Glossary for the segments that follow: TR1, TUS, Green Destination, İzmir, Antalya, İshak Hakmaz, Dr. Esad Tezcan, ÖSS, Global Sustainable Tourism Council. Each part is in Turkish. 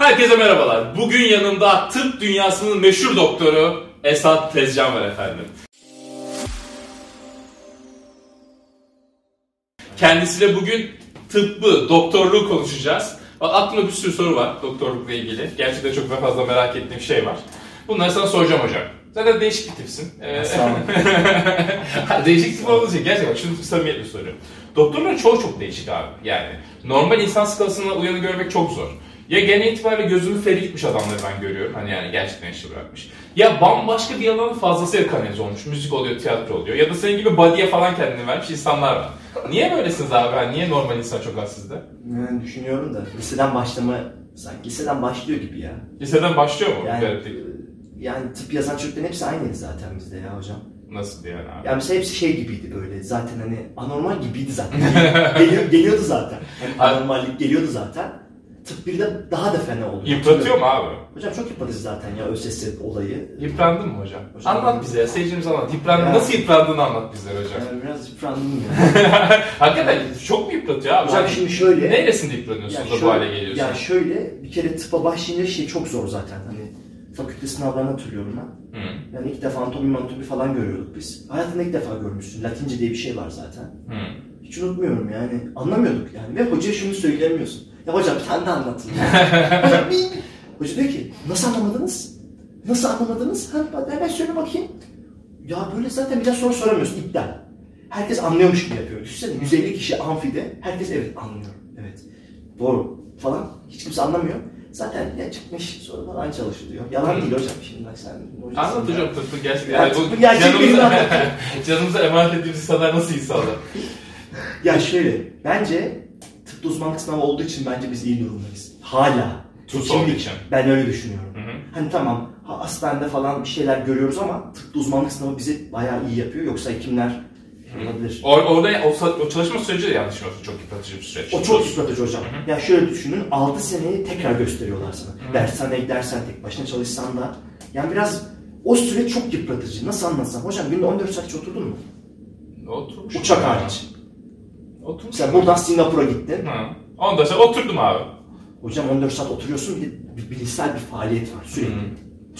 Herkese merhabalar. Bugün yanımda tıp dünyasının meşhur doktoru Esad Tezcan var efendim. Kendisiyle bugün tıbbı, doktorluğu konuşacağız. Aklımda bir sürü soru var doktorlukla ilgili. Gerçekten çok fazla merak ettiğim şey var. Bunları sana soracağım hocam. Zaten değişik bir tipsin. Değişik tip olduğu için gerçekten şunu samimiyetle soruyorum. Doktorlar çok değişik abi. Yani normal insan skalasına uyanı görmek çok zor. Ya genel itibariyle gözünü feri gitmiş adamları ben görüyorum. Hani yani gerçekten işi bırakmış. Ya bambaşka bir alanın fazlasıyla kanalize olmuş. Müzik oluyor, tiyatro oluyor. Ya da senin gibi body'ye falan kendini vermiş insanlar var. Niye böylesiniz abi? Yani niye normal insan çok az sizde? Yani düşünüyorum da liseden başlıyor gibi ya. Liseden başlıyor mu? Yani tıp yazan çocukların hepsi aynıydı zaten bizde ya hocam. Nasıl yani abi? Yani mesela hepsi şey gibiydi böyle zaten hani anormal gibiydi zaten. Geliyordu zaten. Yani anormallik geliyordu zaten. Tıp bir de daha da fena oldu. Yıpratıyor mu abi? Hocam çok yıpratıcı zaten ya ÖSS olayı. Yıprandın mı hocam? Anlat bize ya, seyircimiz anlat. Yıprandın, nasıl yıprandığını anlat bize hocam. Yani biraz yıprandım ya. Hakikaten çok mu yıpratıyor abi? Hocam şimdi şöyle. Neresinde yıpranıyorsun da bu hale geliyorsun? Ya şöyle bir kere tıpa başlayınca şey çok zor zaten hani. Fakülte sınavlarını hatırlıyorum ben. Hmm. Yani ilk defa anatomi falan görüyorduk biz. Hayatında ilk defa görmüşsün. Latince diye bir şey var zaten. Hmm. Hiç unutmuyorum yani. Anlamıyorduk yani. Ve hocaya şunu söyleyemiyorsun. Ya hocam bir tane de anlatın. Hoca diyor ki nasıl anlamadınız? Nasıl anlamadınız? Hemen söyle bakayım. Ya böyle zaten bir daha soru soramıyorsun. İptal. Herkes anlıyormuş gibi yapıyor. Düşünsene 150 kişi amfide. Herkes evet anlıyor. Evet. Doğru falan. Hiç kimse anlamıyor. Zaten ya çıkmış sonra falan çalışılıyor. Yalan değil hocam şimdi bak sen hocasın. Anlat hocam tıpkı gerçekten. Yani tıpkı gerçekten. Canımıza emanet ettiğimiz insanlar nasıl insanlar? Ya şöyle bence tıpta uzmanlık sınavı olduğu için bence biz iyi durumdayız. Hala. TUS olduğu için. Ben öyle düşünüyorum. Hı-hı. Hani tamam hastanede falan bir şeyler görüyoruz ama tıpta uzmanlık sınavı bizi bayağı iyi yapıyor. Yoksa hekimler... Orada o çalışma süreci de yanlış olsun. Çok yıpratıcı bir süreç. O çok yıpratıcı hocam. Hı-hı. Ya şöyle düşünün, 6 seneyi tekrar gösteriyorlar sana. Dershaneye gidersen, tek başına çalışsan da. Yani biraz o süre çok yıpratıcı. Nasıl anlatsam? Hocam günde 14 saat hiç oturdun mu? Oturmuş. Uçak hariç. Oturmuş. Sen buradan Singapur'a gittin. Hı. 14 saat oturdum abi. Hocam 14 saat oturuyorsun, bir bilişsel bir faaliyet var sürekli.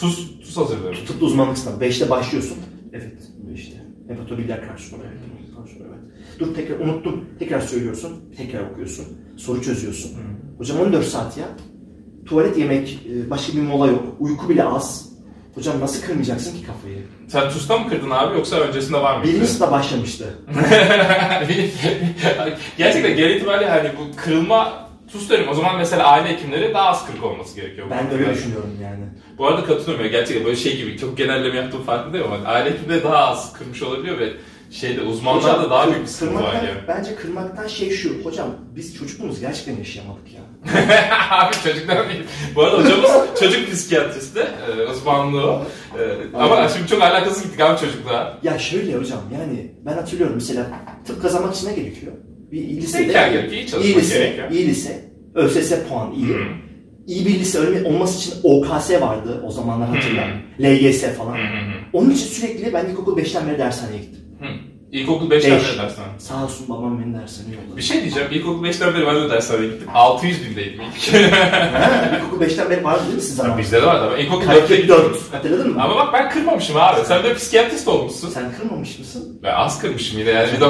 TUS hazırlıyorum. Tıpta uzmanlık sınavı. 5'te başlıyorsun. Evet. 5'te. Hepatobililer karşılama, evet. Dur tekrar unuttum. Tekrar söylüyorsun, tekrar okuyorsun, soru çözüyorsun. Hı. Hocam 14 saat ya. Tuvalet, yemek, başka bir mola yok. Uyku bile az. Hocam nasıl kırmayacaksın ki kafayı? Sen TUS'ta mı kırdın abi yoksa öncesinde var mıydı? Birinci sınıfta başlamıştı. Gerçekten genel itibariyle hani bu kırılma... TUS diyorum. O zaman mesela aile hekimleri daha az kırık olması gerekiyor. Ben de öyle düşünüyorum yani. Bu arada katılıyorum ya. Gerçekten böyle şey gibi çok genelleme yaptığım farklı değil ama aile hekimleri daha az kırmış olabiliyor ve şeyde uzmanlar da daha büyük bir sıkıntı var ya. Bence kırmaktan şey şu. Hocam biz çocukluğumuz gerçekten yaşayamadık ya. Abi çocuklar mıyım? Bu arada hocamız çocuk psikiyatristi. Uzmanlığı. Ama şimdi çok alakasız gittik abi çocuklara. Ya şöyle hocam yani ben hatırlıyorum mesela tıp kazanmak için ne gerekiyor? Bir lisede iyi lise, ÖSS puan iyi. Hı-hı. İyi bir lise olması için OKS vardı o zamanlar hatırlar. LGS falan. Hı-hı. Onun için sürekli ben ilkokul 5'ten beri dershaneye gittim. Hı. İlkokul 5'ten beri dershaneye. Sağ olsun babam beni dershaneye yolladı. Bir şey diyeceğim, ilkokul 5'ten beri ben de dershaneye gittim. 600 bindeydim ilk. İlkokul 5'ten beri vardı değil mi sizden? Bizde de vardı ama ilkokul 4'te gittim. Hatırladın mı? Ama bak ben kırmamışım abi. Sen de psikiyatrist olmuşsun. Sen kırmamış mısın? Ben az kırmışım yine yani. Bir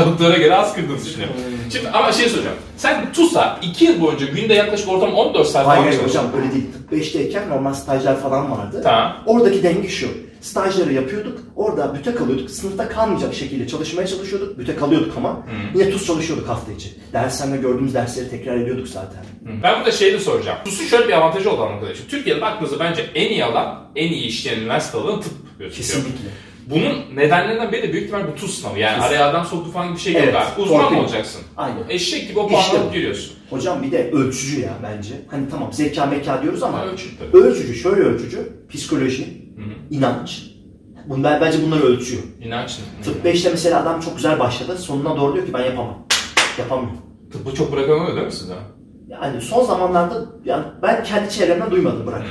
doktora göre az kırdığını düşünüyorum. Şimdi ama şey soracağım. Sen TUS'a 2 yıl boyunca günde yaklaşık ortam 14 saat falan çalıştın. Hayır hocam öyle değil. 5'teyken normal stajlar falan vardı. Tamam. Oradaki denge şu. Stajları yapıyorduk. Orada büte kalıyorduk. Sınıfta kalmayacak şekilde çalışmaya çalışıyorduk. Büte kalıyorduk ama. Hı. Yine TUS çalışıyorduk hafta içi. Derslerinde gördüğümüz dersleri tekrar ediyorduk zaten. Hı. Ben burada şeyi de soracağım. TUS'un şöyle bir avantajı olan arkadaşlar. Türkiye'de baktığınızda bence en iyi alan, en iyi işleyen üniversite alanı tıp gözüküyor. Kesinlikle. Bunun nedenlerinden biri de büyük ihtimal bu TUS sınavı. Yani kesin. Araya adam soktu falan gibi bir şey yok. Evet, uzman olacaksın. Aynen. Eşek gibi o puanla giriyorsun. Hocam bir de ölçücü ya bence. Hani tamam zeka meka diyoruz ama ölçücü, şöyle ölçücü, psikoloji, Hı-hı. inanç. Bence bunları ölçüyor. İnanç ne? Tıp 5'te mesela adam çok güzel başladı. Sonuna doğru diyor ki ben yapamam. Yapamıyorum. Tıbbı çok bırakan oluyor değil mi size? Yani son zamanlarda yani ben kendi çevremden duymadım bırakan.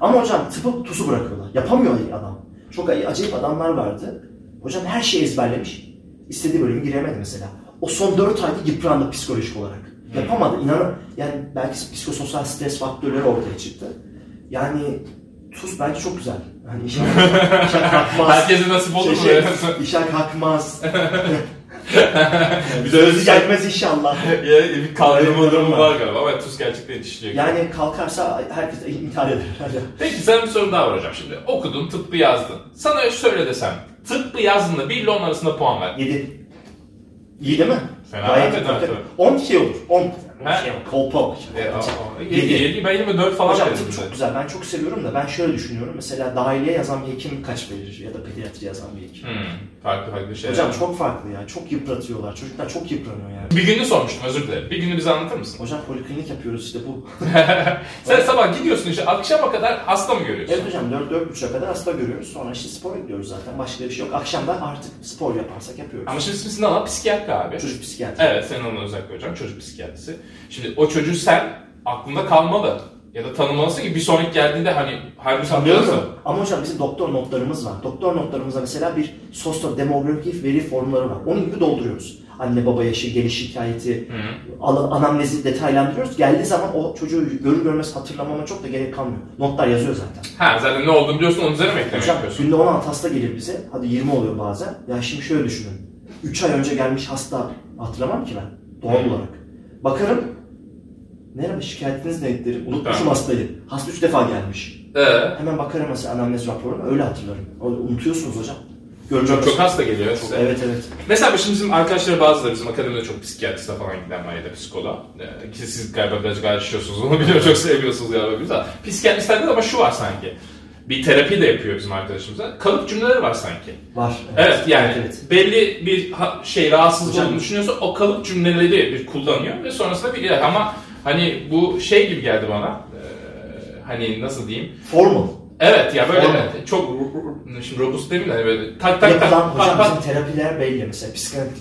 Ama hocam tıpı TUS'u bırakıyorlar. Yapamıyor adam. Çok acayip adamlar vardı. Hocam her şeyi ezberlemiş. İstediği bölümü giremedi mesela. O son 4 ayda yıprandı psikolojik olarak. Yapamadı. İnanın yani belki psikososyal stres faktörleri ortaya çıktı. Yani TUS bence çok güzel. Hani İshak Hakmaz. Herkese nasip olur mu? İshak Hakmaz. Bir de özü gelmez inşallah. Bir kaldırma durumu var galiba ama TUS gerçekten yetişecek. Yani kalkarsa herkes intihar eder. Peki sana bir soru daha soracağım şimdi. Okudun, tıbbı yazdın. Sana şöyle desem, tıbbı yazdığında 1 ile 10 arasında puan ver. 7. İyi değil mi? Gayet iyi. 10 şey olur. 10. Kolpa olur. 7. Ben 24 falan veririm. Hocam çok güzel. Ben çok seviyorum da ben şöyle düşünüyorum. Mesela dahiliye yazan bir hekim kaç verir? Ya da pediatri yazan bir hekim. Farklı farklı şeyler. Hocam çok farklı ya. Çok yıpratıyorlar. Çocuklar çok yıpranıyor yani. Bir gününü sormuştum, özür dilerim. Bir günü bize anlatır mısın? Hocam poliklinik yapıyoruz işte bu. Sen sabah gidiyorsun işte. Akşama kadar hasta mı görüyorsun? Evet hocam 4-4.30'a kadar hasta görüyoruz. Sonra işte spor ediyoruz zaten. Başka bir şey yok. Akşamdan artık spor yaparsak yapıyoruz. Ama şimdi ismini alan psikiyatri abi. Çocuk psikiyatri. Evet senin ondan özellikle hocam. Çocuk psikiyatrisi. Şimdi o çocuğu sen aklında kalmalı ya da tanımalısın ki bir sonraki geldiğinde hani harbi sanıyorsun. Ama hocam bizim doktor notlarımız var. Doktor notlarımızda mesela bir sosyodemografik veri formları var. Onun gibi dolduruyoruz. Anne baba yaşı, geliş hikayeti, anamnezi detaylandırıyoruz. Geldiği zaman o çocuğu görür görmez hatırlamama çok da gerek kalmıyor. Notlar yazıyor zaten. Ha zaten ne olduğunu biliyorsun, onun üzerine mi ekleme yapıyorsun? Günde 16 hasta gelir bize. Hadi 20 oluyor bazen. Ya şimdi şöyle düşünün. 3 ay önce gelmiş hasta hatırlamam ki ben doğal olarak. Bakarım, merhaba şikayetiniz neydi derim, unutmuşum hastayı. Hasta 3 defa gelmiş. Hemen bakarım mesela anamnez raporuna, öyle hatırlarım. Unutuyorsunuz hocam. Çok hasta geliyor size. Evet. Mesela şimdi bizim arkadaşlar bazıları bizim akademide çok psikiyatriste falan giden var ya da psikoloğa. Siz galiba birazcık ayrışıyorsunuz, onu biliyorum, çok seviyorsunuz galiba bizi. Psikiyatristlerden de ama şu var sanki. Bir terapi de yapıyor bizim arkadaşımıza. Kalıp cümleleri var sanki. Var. Evet yani belli bir şey rahatsızlığını düşünüyorsa o kalıp cümleleri bir kullanıyor ve sonrasında bir iler. Ama hani bu şey gibi geldi bana. Hani nasıl diyeyim? Formal. Evet ya böyle formal. Çok şimdi robust değil mi? Hani böyle tak. Hocam bizim terapiler belli mesela.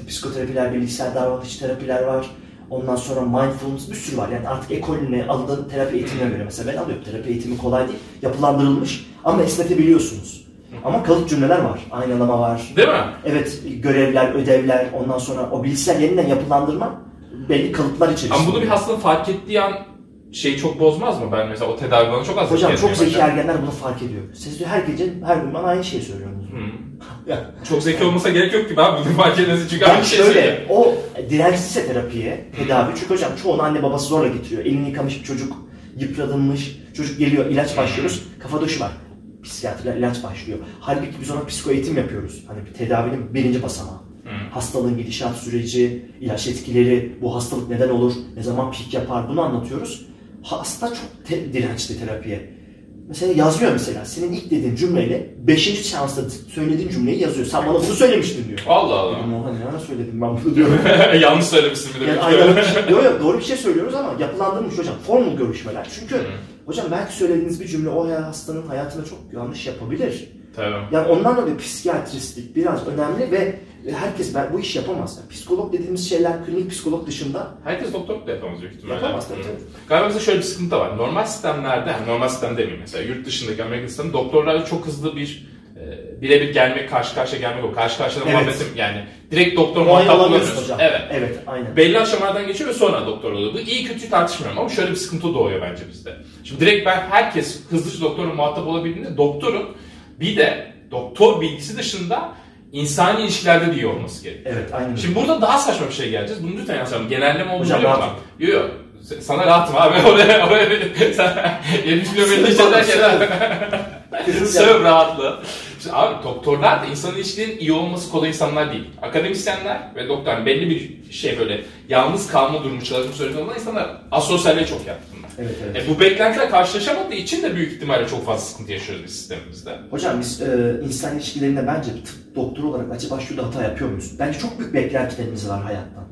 Psikoterapiler, bilgisayar davranış terapiler var. Ondan sonra mindfulness bir sürü var. Yani artık ekolüne alınan terapi eğitimine göre mesela ben alıyorum. Terapi eğitimi kolay değil. Yapılandırılmış ama esnetebiliyorsunuz. Ama kalıp cümleler var. Aynalama var. Değil mi? Evet. Görevler, ödevler, ondan sonra o bilgisayar yeniden yapılandırma belli kalıplar içerisinde. Ama bunu bir hastanın fark ettiği an şeyi çok bozmaz mı? Ben mesela o tedavi bana çok az. Hocam çok zeki ergenler bunu fark ediyor. Siz diyor her gece, her gün bana aynı şeyi söylüyorsunuz. Çok zeki olmasa gerek yok ki ben bunu fark ediniz çünkü aynı şeyi söylüyorum. O dirençliyse terapiye, tedavi. Çünkü hocam çoğunu anne babası zorla getiriyor. Elini yıkamış bir çocuk, yıpratılmış çocuk geliyor, ilaç başlıyoruz. Kafa dışı var. Psikiyatriler ilaç başlıyor. Halbuki biz ona psiko eğitim yapıyoruz. Hani bir tedavinin birinci basamağı. Hastalığın gidişat süreci, ilaç etkileri, bu hastalık neden olur, ne zaman pik yapar bunu anlatıyoruz. Hasta çok dirençli terapiye. Mesela yazıyor mesela, senin ilk dediğin cümleyle 5. seansta söylediğin cümleyi yazıyor. Sen bana bunu söylemiştin diyor. Allah Allah. Ne söyledim ben bunu diyorum. Yanlış söylemişsin bir de. Yani aynen bir şey. Yok doğru bir şey söylüyoruz ama yapılandırmış hocam. Formal görüşmeler. Çünkü hocam belki söylediğiniz bir cümle o hastanın hayatına çok yanlış yapabilir. Tabii. Yani ondan dolayı psikiyatristlik biraz önemli ve herkes bu işi yapamaz. Yani psikolog dediğimiz şeyler klinik psikolog dışında. Herkes doktorluk da yapamaz büyük ihtimalle. Yapamaz tabii. Galiba bize şöyle bir sıkıntı var. Normal sistemlerde, normal sistem demeyeyim mesela yurt dışındaki Amerikan sistemi doktorlarla çok hızlı bir birebir gelmek, karşı karşıya gelmek o. Karşı karşıya muhabbetim yani direkt doktor muhatap bulamıyorsun. Evet, aynen. Belli aşamalardan geçiyor ve sonra doktor oluyor. Bu iyi kötü tartışmıyorum ama şöyle bir sıkıntı doğuyor bence bizde. Şimdi direkt ben herkes hızlıca doktorun muhatap olabildiğinde doktorun bir de doktor bilgisi dışında insani ilişkilerde de iyi olması gerekiyor. Evet, aynen. Şimdi burada daha saçma bir şey geleceğiz. Bunu lütfen yansıtalım. Genelleme olacak ama. Yok. Sana rahatım abi. Oraya 70 kilometre içerken söv rahatlığı. Şimdi abi doktorlar da insan ilişkilerin iyi olması kolay insanlar değil. Akademisyenler ve doktorlar belli bir şey böyle yalnız kalma durumu çalışma sürecinde olan insanlar asosyalliğe çok yatkınlar. Evet. Bu beklentiler karşılaşamadığı için de büyük ihtimalle çok fazla sıkıntı yaşıyoruz biz sistemimizde. Hocam biz insan ilişkilerinde bence tıp doktoru olarak acaba şurada hata yapıyor muyuz? Bence çok büyük beklentilerimiz var hayattan.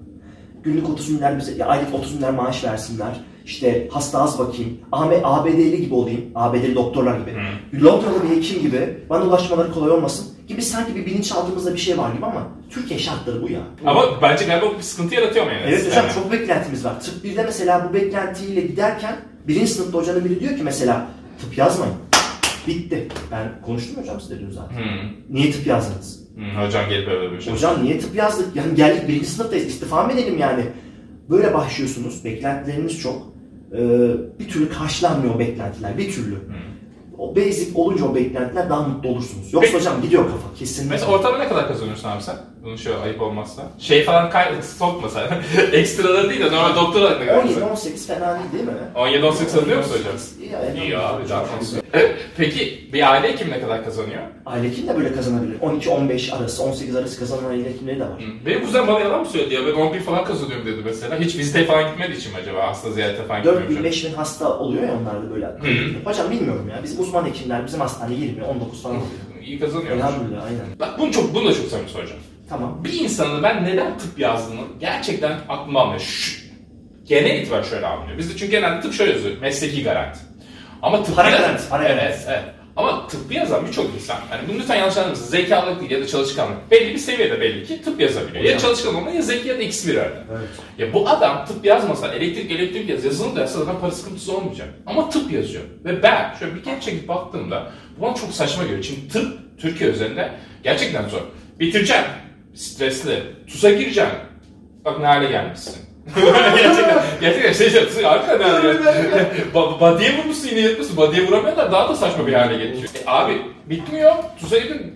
Günlük 30 milyar bize, aylık 30 milyar maaş versinler. İşte hasta az bakayım, ABD'li gibi olayım, ABD'li doktorlar gibi, Londra'da bir hekim gibi, bana ulaşmaları kolay olmasın gibi sanki bir bilinçaltımızda bir şey var gibi ama Türkiye şartları bu ya. Ama bence galiba bir sıkıntı yaratıyor mu yani? Evet hocam çok beklentimiz var. Tıp 1'de mesela bu beklentiyle giderken birinci sınıfta hocanın biri diyor ki mesela tıp yazmayın. Bitti. Ben konuştum hocam size dün zaten. Niye tıp yazdınız? Hocam gelip öyle bir şey. Hocam niye tıp yazdık? Yani geldik birinci sınıftayız, istifa mı edelim yani? Böyle başlıyorsunuz, beklentileriniz çok. Bir türlü karşılanmıyor o beklentiler, bir türlü. O basic olunca o beklentiler daha mutlu olursunuz. Yoksa peki, hocam gidiyor kafa kesinlikle. Mesela ortalama ne kadar kazanıyorsun abi sen? Bunu şöyle ayıp olmazsa. Şey falan sokmasa. Ekstraları değil de normal doktor olarak ne kadar? 17-18 fena değil mi? 17-18 alıyor musun hocam? İyi abi daha fazla. Peki bir aile hekimi ne kadar kazanıyor? Aile hekimi de böyle kazanabilir. 12-15 arası, 18 arası kazanan aile hekimleri de var. Benim kuzen bana yalan mı söyledi ya? Ben 10.000 falan kazanıyorum dedi mesela. Hiç vizite falan gitmediği için mi acaba? Hasta ziyarete falan gitmiyorum. 4.000-5.000 hasta oluyor ya onlarda böyle. Hocam bilmiyorum ya. Biz uzman hekimler, bizim hastane 20-19 falan oluyor. İyi kazanıyormuş. Elhamdülillah, aynen. Bak bunu da çok samimi soracağım. Tamam. Bir insanın ben neden tıp yazdığını gerçekten aklıma almıyor. Genel itibar şöyle anlıyor. Bizde çünkü genelde tıp şöyle yazıyor. Mesleki garanti. Ama tıp para garanti. Evet. Ama tıp yazan birçok insan, yani bunu lütfen yanlış anlamasın, zekalılık değil ya da çalışkanlık. Belli bir seviyede belli ki tıp yazabiliyor. Ya çalışkan olma ya zeki ya da ikisi bir arada. Evet. Ya bu adam tıp yazmasa, elektrik yazılır da zaten para sıkıntısı olmayacak. Ama tıp yazıyor. Ve ben şöyle bir kez çekip baktığımda bu bana çok saçma geliyor. Çünkü tıp Türkiye üzerinde gerçekten zor. Bitireceksin, stresli, TUS'a gireceksin. Bak ne hale gelmişsin. gerçekten arka badiye vurmuşsun, yine yetmişsin. Badiye vuramıyorlar, daha da saçma bir hale getiriyor. Abi bitmiyor, TUS'a gidin,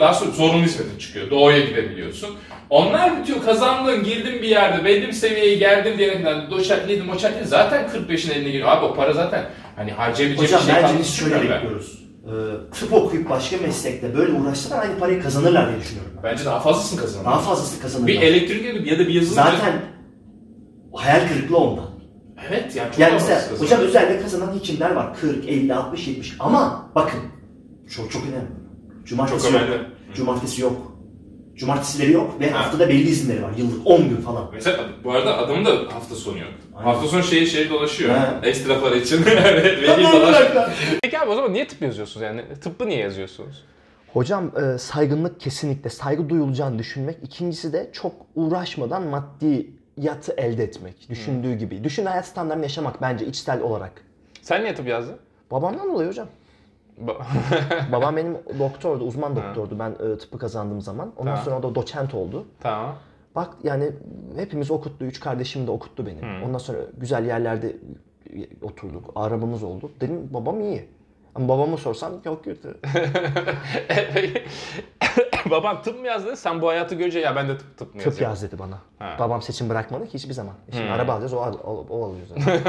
daha sonra zorunlu hizmetin çıkıyor, doğuya gidebiliyorsun. Onlar bitiyor, kazandın, girdin bir yerde, belli bir seviyeye geldim diyene kadar doçentliydin, moçentliydin, zaten 45'in eline giriyor. Abi o para zaten hani harcayabilecek bir şey kalmış. Hocam bence şöyle bekliyoruz. Tıp okuyup başka meslekte böyle uğraşsalar aynı parayı kazanırlar diye düşünüyorum. Bence daha fazlasını kazanırlar. Bir elektrik ya da bir yazılım. Zaten hayal kırıklığı ondan. Evet yani çok mesela hocam özelde kazanan hekimler var. 40, 50, 60, 70 ama bakın çok önemli. Cumartesi yok. Cumartesileri yok ve haftada belli izinleri var. Yıllık 10 gün falan. Mesela bu arada adamın da hafta sonu yok. Aynen. Hafta sonu şehir dolaşıyor. He. Ekstra para için. Peki abi o zaman niye tıp yazıyorsunuz yani? Tıbbı niye yazıyorsunuz? Hocam saygınlık kesinlikle. Saygı duyulacağını düşünmek. İkincisi de çok uğraşmadan maddiyatı elde etmek. Düşündüğü gibi. Düşündüğü hayat standartını yaşamak bence içsel olarak. Sen niye tıp yazdın? Babamdan dolayı hocam. Babam benim doktordu, uzman doktordu ben tıpı kazandığım zaman. Ondan sonra o da doçent oldu. Tamam. Bak yani hepimiz okuttu, 3 kardeşim de okuttu beni. Ondan sonra güzel yerlerde oturduk, aramamız oldu. Dedim babam iyi. Ama babama sorsam yok kötü. Babam tıp mı yazdı? Sen bu hayatı görünce ya ben de tıp mı yazdım? Tıp yaz dedi bana. Babam seçim bırakmadı ki hiçbir zaman. Şimdi araba alacağız, o alıyor zaten.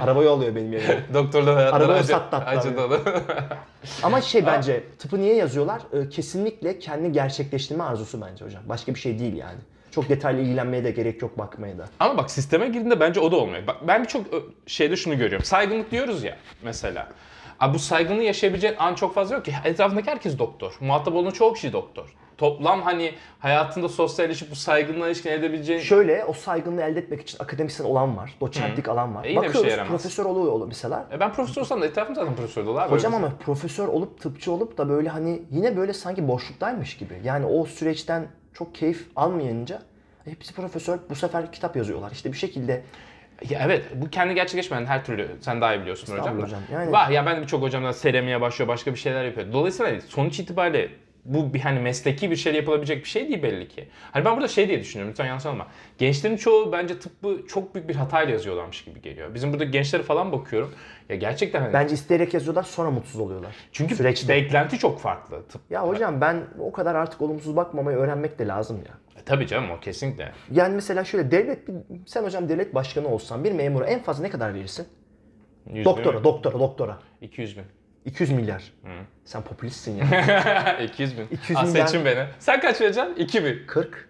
Arabayı alıyor benim yerime. Doktorlar hayatları acıdalı. Ama bence tıpı niye yazıyorlar? Kesinlikle kendi gerçekleştirme arzusu bence hocam. Başka bir şey değil yani. Çok detaylı ilgilenmeye de gerek yok, bakmaya da. Ama bak sisteme girdiğinde bence o da olmuyor. Bak, ben birçok şeyde şunu görüyorum. Saygınlık diyoruz ya mesela. Abi bu saygını yaşayabileceğin an çok fazla yok ki. Etrafındaki herkes doktor. Muhatap olan çoğu kişi doktor. Toplam hani hayatında sosyalleşip bu saygınlığa ilişkin elde edebileceğin... Şöyle o saygınlığı elde etmek için akademisyen olan var. Doçentlik alan var. Bakıyoruz şey profesör oluyor mesela. Ben profesör olsam da etrafım zaten profesör dolu abi. Hocam ama profesör olup tıpçı olup da böyle hani yine böyle sanki boşluktaymış gibi. Yani o süreçten çok keyif almayınca hepsi profesör, bu sefer kitap yazıyorlar. İşte bir şekilde... Ya evet, bu kendi gerçekleşmeyen her türlü, sen daha iyi biliyorsun hocam. Yani. Var ya ben de birçok hocamdan seramiğe başlıyor, başka bir şeyler yapıyor. Dolayısıyla sonuç itibariyle bu bir hani mesleki bir şey yapılabilecek bir şey değil belli ki. Hani ben burada diye düşünüyorum, lütfen yanlış anlama. Gençlerin çoğu bence tıbbı çok büyük bir hatayla yazıyorlarmış gibi geliyor. Bizim burada gençlere falan bakıyorum. Ya gerçekten hani... Bence isteyerek yazıyorlar, sonra mutsuz oluyorlar. Çünkü süreçte beklenti çok farklı tıp. Ya hocam ben o kadar artık olumsuz bakmamayı öğrenmek de lazım ya. Tabii canım o kesinlikle. Yani mesela şöyle sen hocam devlet başkanı olsan bir memura en fazla ne kadar verirsin? Doktora. 200.000. 200 milyar. Sen popülistsin ya. 200.000. 200 milyar. Seçin beni. Sen kaç vereceksin? 2.000. 40.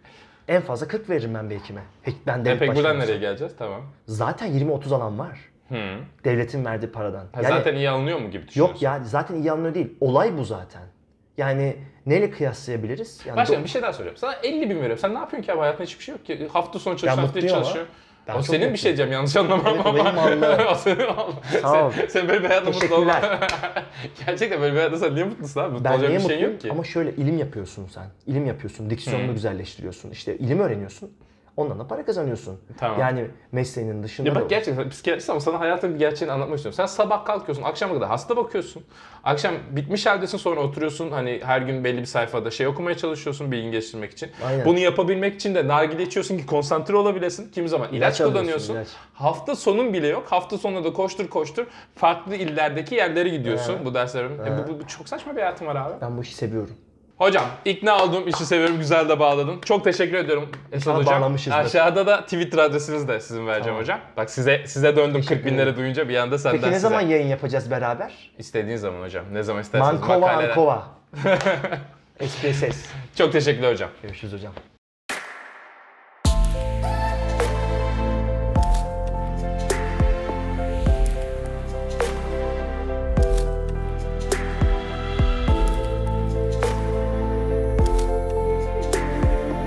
En fazla 40 veririm ben bir hekime. Ben devlet başkanı buradan nereye geleceğiz? Tamam. Zaten 20-30 alan var. Devletin verdiği paradan. Yani, zaten iyi alınıyor mu gibi düşünüyorsun? Yok ya zaten iyi alınıyor değil. Olay bu zaten. Yani neyle kıyaslayabiliriz? Yani başkanım bir şey daha soruyorum. Sana 50.000 veriyorum. Sen ne yapıyorsun ki abi? Hayatında hiçbir şey yok ki. Hafta sonu çalışıyor, hafta içi çalışıyor. O senin mutluyum. Bir şey diyeceğim yanlış anlamam ama. Evet, benim anlamam. Sen böyle bir hayatla mutlu olma. Gerçekten böyle bir hayatla sen niye mutlusun abi? Mutlu olacak bir şey yok ki. Ama şöyle ilim yapıyorsun sen. İlim yapıyorsun, diksiyonunu güzelleştiriyorsun. İşte ilim öğreniyorsun. Ondan da para kazanıyorsun. Tamam. Yani mesleğinin dışında. Ya bak gerçekten psikiyatrist ama sana hayatın bir gerçeğini anlatmak istiyorum. Sen sabah kalkıyorsun, akşama kadar hasta bakıyorsun. Akşam bitmiş haldesin, sonra oturuyorsun hani her gün belli bir sayfada şey okumaya çalışıyorsun bilgi geliştirmek için. Aynen. Bunu yapabilmek için de nargile içiyorsun ki konsantre olabilesin. Kimi zaman ilaç kullanıyorsun. Hafta sonun bile yok. Hafta sonunda da koştur koştur farklı illerdeki yerlere gidiyorsun bu derslerim. Bu çok saçma bir hayatım var abi. Ben bu işi seviyorum. Hocam ikna oldum, işi seviyorum, güzel de bağladın. Çok teşekkür ediyorum Esad hocam. Aşağıda da Twitter adresinizi de sizin vereceğim hocam. Bak size döndüm 40 bin lira duyunca bir anda senden. Peki ne zaman yayın yapacağız beraber? İstediğin zaman hocam. Ne zaman isterseniz makaleler. Mankova. SPSS. Çok teşekkürler hocam. Görüşürüz hocam.